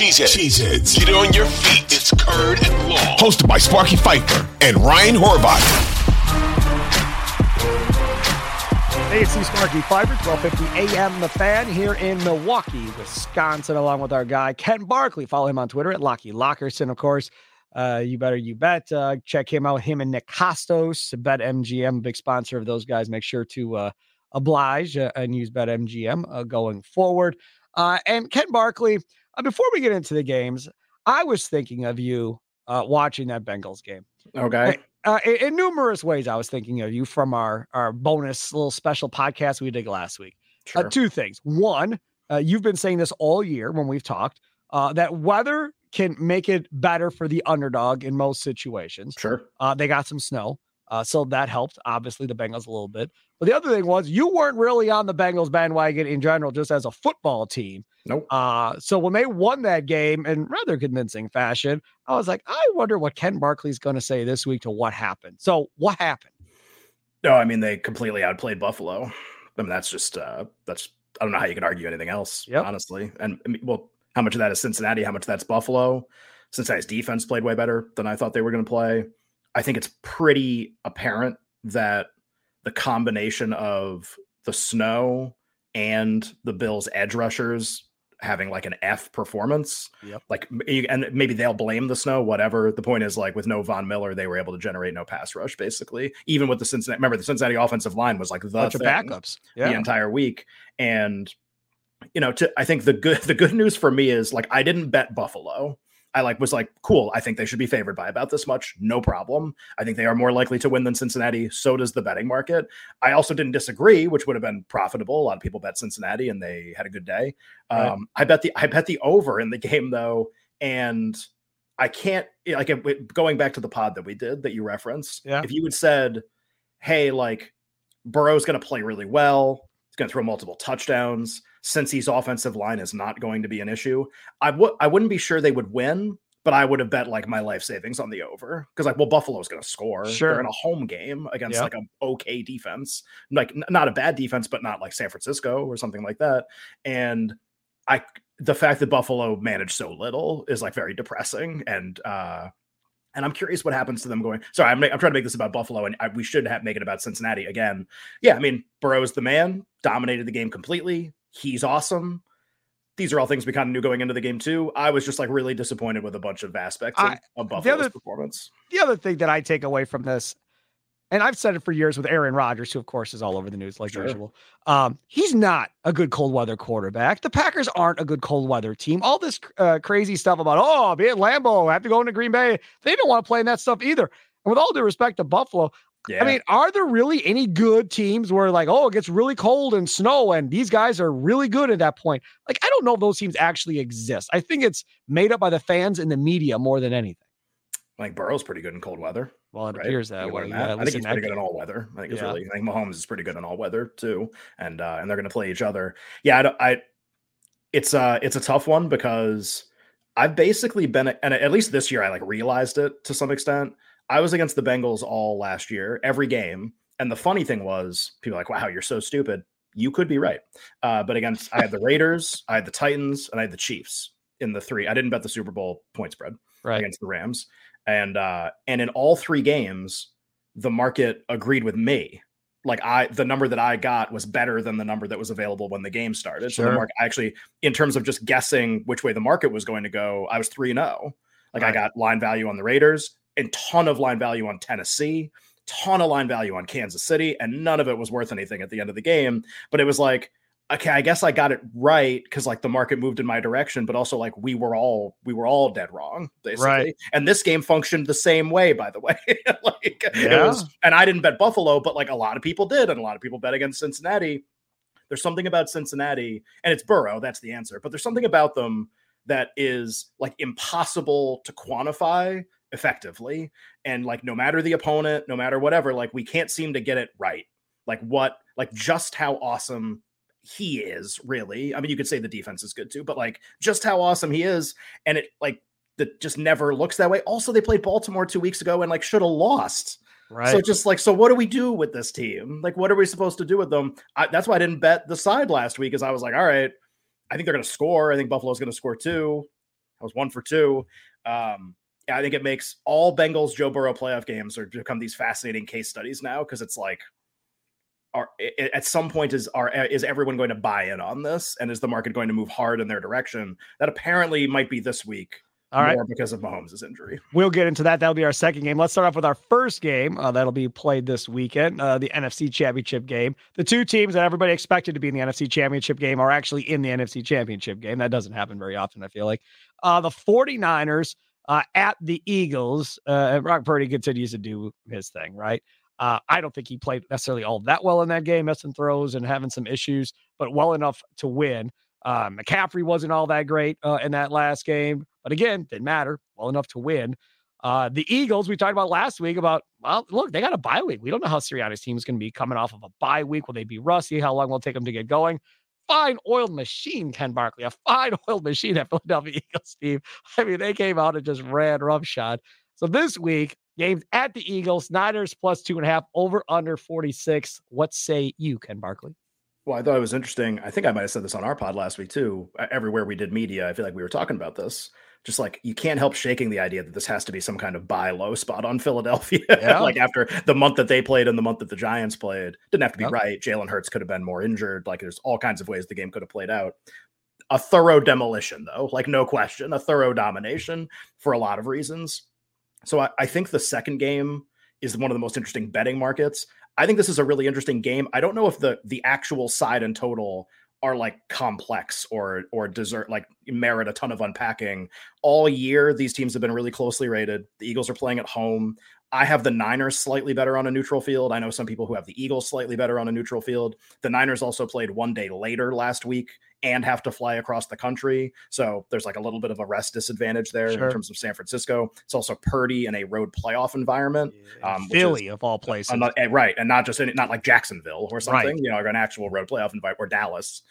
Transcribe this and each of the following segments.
Cheeseheads, get on your feet. It's Curd and Long. Hosted by Sparky Fifer and Ryan Horvath. Hey, it's Steve Sparky Fifer, 1250 a.m. The Fan here in Milwaukee, Wisconsin, along with our guy Ken Barkley. Follow him on Twitter at Locky Lockerson, of course. You Better You Bet. Check him out, him and Nick Kostos, BetMGM, big sponsor of those guys. Make sure to oblige and use BetMGM going forward. And Ken Barkley, before we get into the games, I was thinking of you watching that Bengals game. Okay. In numerous ways, I was thinking of you from our bonus little special podcast we did last week. Sure. Two things. One, you've been saying this all year when we've talked, that weather can make it better for the underdog in most situations. Sure. They got some snow. So that helped, obviously, the Bengals a little bit. But the other thing was you weren't really on the Bengals bandwagon in general, just as a football team. Nope. So when they won that game in rather convincing fashion, I was like, I wonder what Ken Barkley's going to say this week to what happened. So what happened? No, I mean, they completely outplayed Buffalo. I mean, that's just I don't know how you can argue anything else, honestly. And I mean, well, how much of that is Cincinnati? How much of that's Buffalo? Cincinnati's defense played way better than I thought they were going to play. I think it's pretty apparent that the combination of the snow and the Bills' edge rushers having like an F performance, and maybe they'll blame the snow, whatever. The point is, like, with no Von Miller, they were able to generate no pass rush, basically. Even with the Cincinnati, remember the Cincinnati offensive line was like bunch of backups the entire week. And you know, I think the good news for me is, like, I didn't bet Buffalo. I was like, cool, I think they should be favored by about this much. No problem. I think they are more likely to win than Cincinnati. So does the betting market. I also didn't disagree, which would have been profitable. A lot of people bet Cincinnati and they had a good day. Right. I bet the over in the game, though. And I can't, like, going back to the pod that we did that you referenced, if you had said, hey, like, Burrow's going to play really well, he's going to throw multiple touchdowns, Cincy's offensive line is not going to be an issue, I wouldn't be sure they would win, but I would have bet like my life savings on the over, because like, well, Buffalo's going to score. Sure. They're in a home game against like an okay defense, like not a bad defense, but not like San Francisco or something like that. And the fact that Buffalo managed so little is like very depressing. And I'm curious what happens to them going. Sorry, I'm trying to make this about Buffalo, and we should make it about Cincinnati again. Yeah, I mean, Burrow's the man, dominated the game completely. He's awesome. These are all things we kind of knew going into the game too. I was just like really disappointed with a bunch of aspects of Buffalo's performance. The other thing that I take away from this, and I've said it for years with Aaron Rodgers, who of course is all over the news like usual. He's not a good cold weather quarterback. The Packers aren't a good cold weather team. All this crazy stuff about, be at Lambeau, I have to go into Green Bay. They don't want to play in that stuff either. And with all due respect to Buffalo, I mean, are there really any good teams where like, it gets really cold and snow and these guys are really good at that point? Like, I don't know if those teams actually exist. I think it's made up by the fans and the media more than anything. Like, Burrow's pretty good in cold weather. Well, it appears that way. Yeah, I think he's pretty good in all weather. I think it's really. I think Mahomes is pretty good in all weather too, and they're going to play each other. Yeah, it's a tough one because I've basically been, and at least this year I like realized it to some extent. I was against the Bengals all last year, every game. And the funny thing was, people were like, wow, you're so stupid. You could be right. But against, I had the Raiders, I had the Titans, and I had the Chiefs in the three. I didn't bet the Super Bowl point spread against the Rams. And in all three games, the market agreed with me. Like, the number that I got was better than the number that was available when the game started. Sure. So the market, actually, in terms of just guessing which way the market was going to go, I was 3-0. Like, I got line value on the Raiders, and ton of line value on Tennessee, ton of line value on Kansas City, and none of it was worth anything at the end of the game. But it was like, okay, I guess I got it right because like the market moved in my direction, but also like we were all dead wrong, basically. Right. And this game functioned the same way, by the way. Like yeah. It was, and I didn't bet Buffalo, but like a lot of people did, and a lot of people bet against Cincinnati. There's something about Cincinnati, and it's Burrow, that's the answer, but there's something about them that is like impossible to quantify effectively. And like no matter the opponent, no matter whatever, like we can't seem to get it right. Like what, like just how awesome he is, really. I mean, you could say the defense is good too, but like just how awesome he is. And it like that just never looks that way. Also, they played Baltimore 2 weeks ago and like should have lost. Right. So just like, so what do we do with this team? Like, what are we supposed to do with them? That's why I didn't bet the side last week, is I was like, all right, I think they're going to score. I think Buffalo's going to score two. I was 1 for 2. I think it makes all Bengals Joe Burrow playoff games are become these fascinating case studies now, because it's like, at some point is everyone going to buy in on this, and is the market going to move hard in their direction? That apparently might be this week. All right, because of Mahomes' injury. We'll get into that. That'll be our second game. Let's start off with our first game. That'll be played this weekend, the NFC Championship game. The two teams that everybody expected to be in the NFC Championship game are actually in the NFC Championship game. That doesn't happen very often, I feel like. The 49ers at the Eagles. And Brock Purdy continues to do his thing, right? I don't think he played necessarily all that well in that game, missing throws and having some issues, but well enough to win. McCaffrey wasn't all that great in that last game, but again, didn't matter. Well enough to win. The Eagles, we talked about last week about, well, look, they got a bye week. We don't know how Sirianni's team is going to be coming off of a bye week. Will they be rusty? How long will it take them to get going? Fine oiled machine, Ken Barkley, a fine oiled machine at Philadelphia Eagles team. I mean, they came out and just ran roughshod. So this week, games at the Eagles, Niners +2.5, over under 46. What say you, Ken Barkley? Well, I thought it was interesting. I think I might have said this on our pod last week too. Everywhere we did media, I feel like we were talking about this. Just like you can't help shaking the idea that this has to be some kind of buy low spot on Philadelphia. Yeah. Like after the month that they played and the month that the Giants played, didn't have to be right. Jalen Hurts could have been more injured. Like there's all kinds of ways the game could have played out. A thorough demolition, though, like no question, a thorough domination for a lot of reasons. So I think the second game is one of the most interesting betting markets. I think this is a really interesting game. I don't know if the actual side and total are like complex or deserve like merit a ton of unpacking. All year, these teams have been really closely rated. The Eagles are playing at home. I have the Niners slightly better on a neutral field. I know some people who have the Eagles slightly better on a neutral field. The Niners also played one day later last week and have to fly across the country. So there's like a little bit of a rest disadvantage there in terms of San Francisco. It's also Purdy in a road playoff environment. Yeah, Philly, of all places. Right. And not just not like Jacksonville or something, right. You know, like an actual road playoff environment, or Dallas.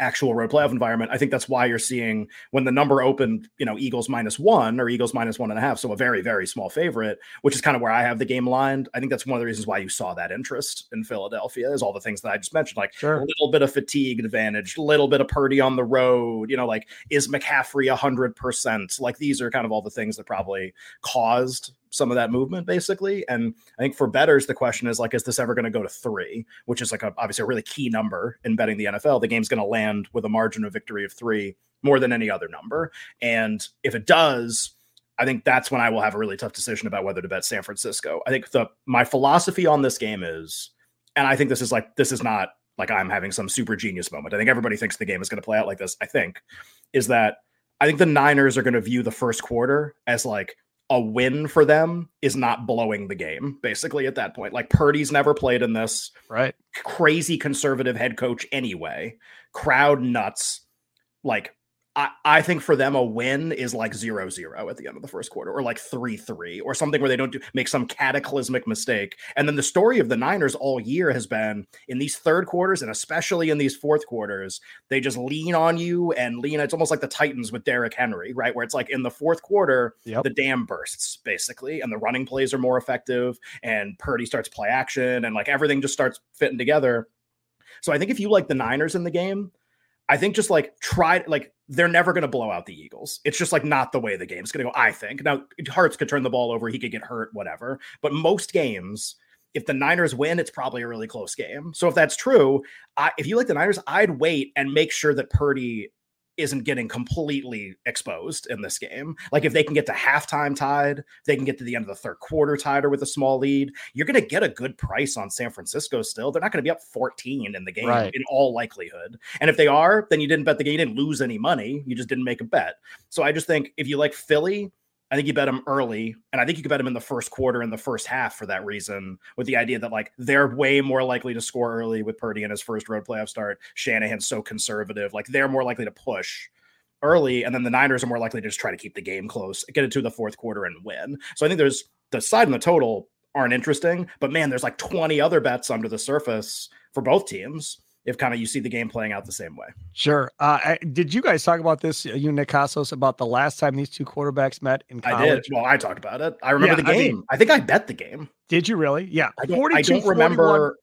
Actual road playoff environment. I think that's why you're seeing when the number opened, you know, Eagles -1 or Eagles -1.5. So a very, very small favorite, which is kind of where I have the game lined. I think that's one of the reasons why you saw that interest in Philadelphia, is all the things that I just mentioned, like a little bit of fatigue advantage, a little bit of Purdy on the road, you know, like is McCaffrey 100%? Like these are kind of all the things that probably caused some of that movement, basically. And I think for bettors, the question is like, is this ever going to go to 3, which is like obviously a really key number in betting the NFL. The game's going to land with a margin of victory of 3 more than any other number. And if it does, I think that's when I will have a really tough decision about whether to bet San Francisco. I think my philosophy on this game is, and I think this is not like I'm having some super genius moment. I think everybody thinks the game is going to play out like this. I think is that I think the Niners are going to view the first quarter as like, a win for them is not blowing the game, basically, at that point. Like Purdy's never played in this, right? Crazy conservative head coach anyway. Crowd nuts. Like I think for them, a win is like 0-0 at the end of the first quarter, or like 3-3 or something where they don't make some cataclysmic mistake. And then the story of the Niners all year has been in these third quarters, and especially in these fourth quarters, they just lean on you and lean. It's almost like the Titans with Derrick Henry, right? Where it's like in the fourth quarter, the dam bursts basically, and the running plays are more effective, and Purdy starts play action, and like everything just starts fitting together. So I think if you like the Niners in the game, I think just like try, like they're never going to blow out the Eagles. It's just like not the way the game's going to go, I think. Now, Hurts could turn the ball over. He could get hurt, whatever. But most games, if the Niners win, it's probably a really close game. So if that's true, if you like the Niners, I'd wait and make sure that Purdy isn't getting completely exposed in this game. Like if they can get to halftime tied, they can get to the end of the third quarter tied or with a small lead, you're going to get a good price on San Francisco still. They're not going to be up 14 in the game in all likelihood. And if they are, then you didn't bet the game. You didn't lose any money. You just didn't make a bet. So I just think if you like Philly, I think you bet them early, and I think you could bet them in the first quarter and the first half for that reason, with the idea that like they're way more likely to score early with Purdy in his first road playoff start. Shanahan's so conservative, like they're more likely to push early, and then the Niners are more likely to just try to keep the game close, get it to the fourth quarter and win. So I think there's the side and the total aren't interesting, but man, there's like 20 other bets under the surface for both teams if kind of you see the game playing out the same way. Sure. Did you guys talk about this, you Nick Kostos, about the last time these two quarterbacks met in college? I did. Well, I talked about it. I remember the game. I think I bet the game. Did you really? Yeah. I don't remember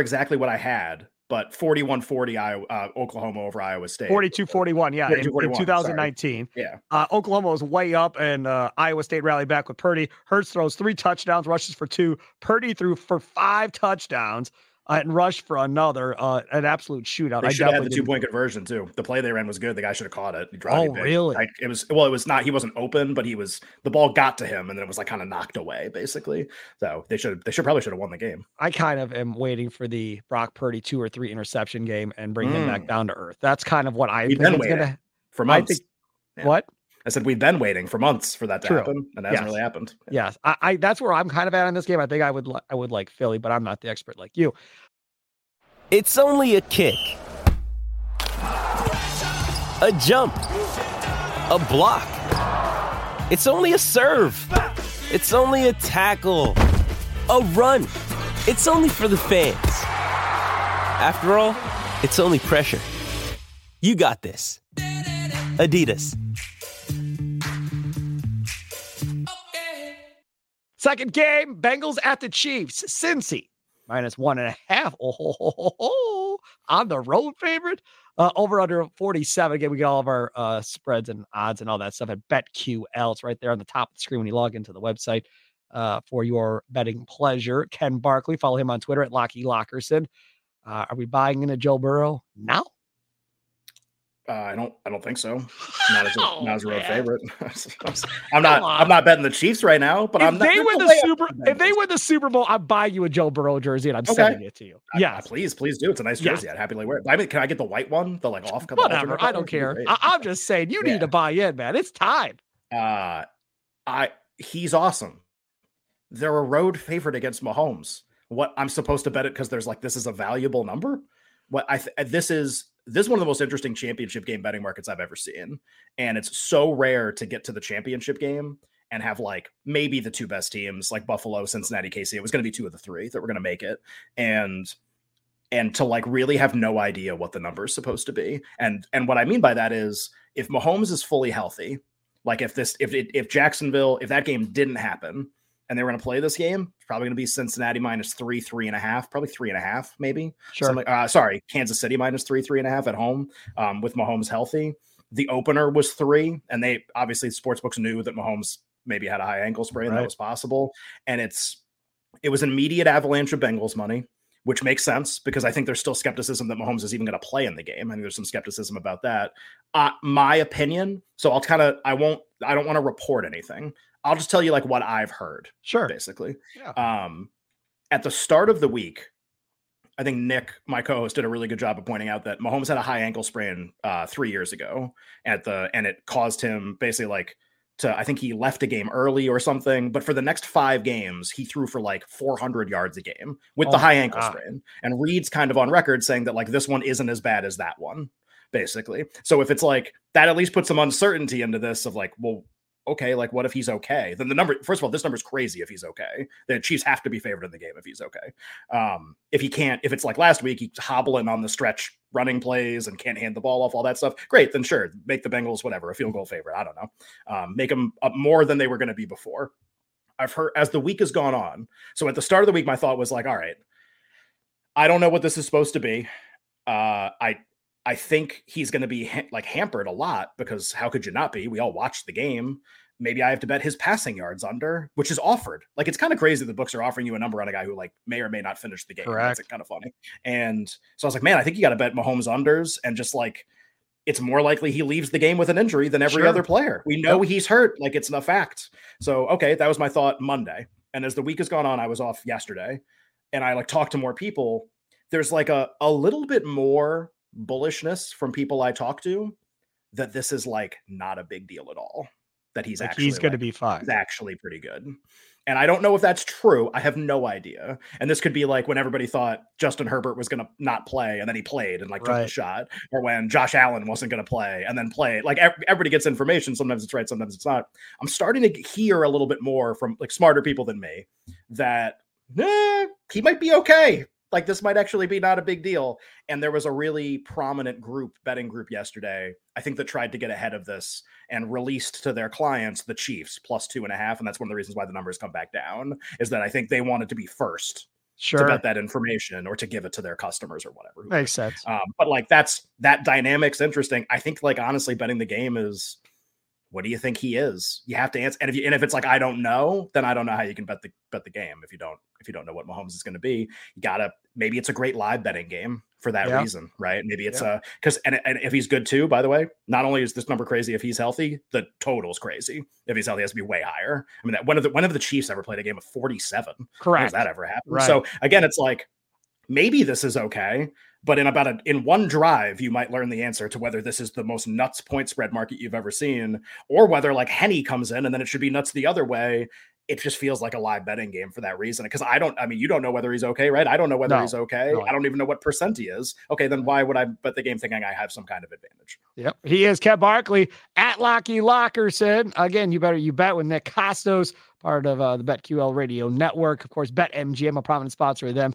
exactly what I had, but 41-40 Oklahoma over Iowa State. 42-41, yeah, in 2019. Sorry. Yeah. Oklahoma was way up, and Iowa State rallied back with Purdy. Hurts throws 3 touchdowns, rushes for 2. Purdy threw for 5 touchdowns. And rushed for another, an absolute shootout. They should have had the 2-point conversion too. The play they ran was good. The guy should have caught it. Oh, really? It was not. He wasn't open, but the ball got to him, and then it was like kind of knocked away, basically. So they should have won the game. I kind of am waiting for the Brock Purdy 2 or 3 interception game and bring him back down to earth. That's kind of what I've been waiting for months. What? I said, we've been waiting for months for that to happen, and it hasn't really happened. Yeah. Yes. I that's where I'm kind of at in this game. I think I would like Philly, but I'm not the expert like you. It's only a kick, a jump, a block. It's only a serve. It's only a tackle, a run. It's only for the fans. After all, it's only pressure. You got this. Adidas. Second game, Bengals at the Chiefs. Cincy, -1.5. Oh, on the road favorite. Over under 47. Again, we get all of our spreads and odds and all that stuff at BetQL. It's right there on the top of the screen when you log into the website for your betting pleasure. Ken Barkley, follow him on Twitter at Locky Lockerson. Are we buying into Joe Burrow now? I don't think so. Not as a road favorite. I'm not betting the Chiefs right now, but if they win the Super Bowl, I'll buy you a Joe Burrow jersey and I'm sending it to you. Yeah, please do. It's a nice jersey. I'd happily wear it. I mean, can I get the white one? The like off color. Whatever. I don't care. I'm just saying you need to buy in, man. It's time. He's awesome. They're a road favorite against Mahomes. What, I'm supposed to bet it because there's like this is a valuable number? What This is one of the most interesting championship game betting markets I've ever seen. And it's so rare to get to the championship game and have like maybe the 2 best teams like Buffalo, Cincinnati, KC. It was going to be 2 of the 3 that were going to make it. And to like really have no idea what the number is supposed to be. And what I mean by that is if Mahomes is fully healthy, like if Jacksonville, if that game didn't happen and they were going to play this game, it's probably going to be Cincinnati -3, 3.5, probably 3.5, maybe. Sure. Kansas City -3, 3.5 at home with Mahomes healthy. The opener was 3, and they obviously sportsbooks knew that Mahomes maybe had a high ankle sprain and that was possible. And it was an immediate avalanche of Bengals money, which makes sense because I think there's still skepticism that Mahomes is even going to play in the game. I think there's some skepticism about that. My opinion. So I don't want to report anything. I'll just tell you like what I've heard. Sure. Basically. Yeah. At the start of the week, I think Nick, my co-host, did a really good job of pointing out that Mahomes had a high ankle sprain 3 years ago and it caused him basically like I think he left a game early or something, but for the next 5 games, he threw for like 400 yards a game with the high ankle sprain. And Reed's kind of on record saying that like this one isn't as bad as that one, basically. So if it's like that, at least put some uncertainty into this of like, well, okay, like what if he's okay? Then the number, first of all, this number's crazy if he's okay. The Chiefs have to be favored in the game if he's okay. If he can't, if it's like last week, he's hobbling on the stretch running plays and can't hand the ball off, all that stuff, great, then sure, make the Bengals, whatever, a field goal favorite. I don't know. Make them up more than they were going to be before. I've heard as the week has gone on. So at the start of the week, my thought was like, all right, I don't know what this is supposed to be. I think he's going to be hampered a lot because how could you not be? We all watched the game. Maybe I have to bet his passing yards under, which is offered. Like, it's kind of crazy. The books are offering you a number on a guy who like may or may not finish the game. Correct. That's kind of funny. And so I was like, man, I think you got to bet Mahomes unders and just like, it's more likely he leaves the game with an injury than every other player. We know he's hurt. Like, it's a fact. So, okay, that was my thought Monday. And as the week has gone on, I was off yesterday and I talked to more people. There's a little bit more bullishness from people I talk to that this is not a big deal at all. That he's actually he's going to be fine. He's actually pretty good. And I don't know if that's true. I have no idea. And this could be when everybody thought Justin Herbert was going to not play and then he played and took the shot, or when Josh Allen wasn't going to play and then played. Everybody gets information. Sometimes it's right. Sometimes it's not. I'm starting to hear a little bit more from smarter people than me that he might be okay. This might actually be not a big deal. And there was a really prominent betting group yesterday, I think, that tried to get ahead of this and released to their clients the Chiefs +2.5. And that's one of the reasons why the numbers come back down, is that I think they wanted to be first to bet that information or to give it to their customers or whatever. Makes sense. But that dynamic's interesting. I think honestly, betting the game is, what do you think he is? You have to answer. And if it's I don't know, then I don't know how you can bet the game. If you don't know what Mahomes is going to be, you gotta, maybe it's a great live betting game for that reason. Right. Maybe it's because if he's good too, by the way, not only is this number crazy, if he's healthy, the total's crazy. If he's healthy, it has to be way higher. I mean, when have the Chiefs ever played a game of 47? Correct. Has that ever happened? Right. So again, it's maybe this is okay, but in one drive, you might learn the answer to whether this is the most nuts point spread market you've ever seen, or whether Henny comes in and then it should be nuts the other way. It just feels like a live betting game for that reason. Because you don't know whether he's okay, right? I don't know whether he's okay. No. I don't even know what percent he is. Okay, then why would I bet the game thinking I have some kind of advantage? Yep, he is Ken Barkley at Locky Lockerson. Again, You Better You Bet with Nick Kostos, part of the BetQL radio network. Of course, BetMGM, a prominent sponsor of them.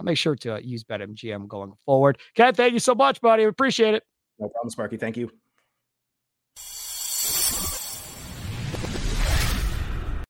Make sure to use BetMGM going forward. Ken, thank you so much, buddy. We appreciate it. No problem, Sparky. Thank you.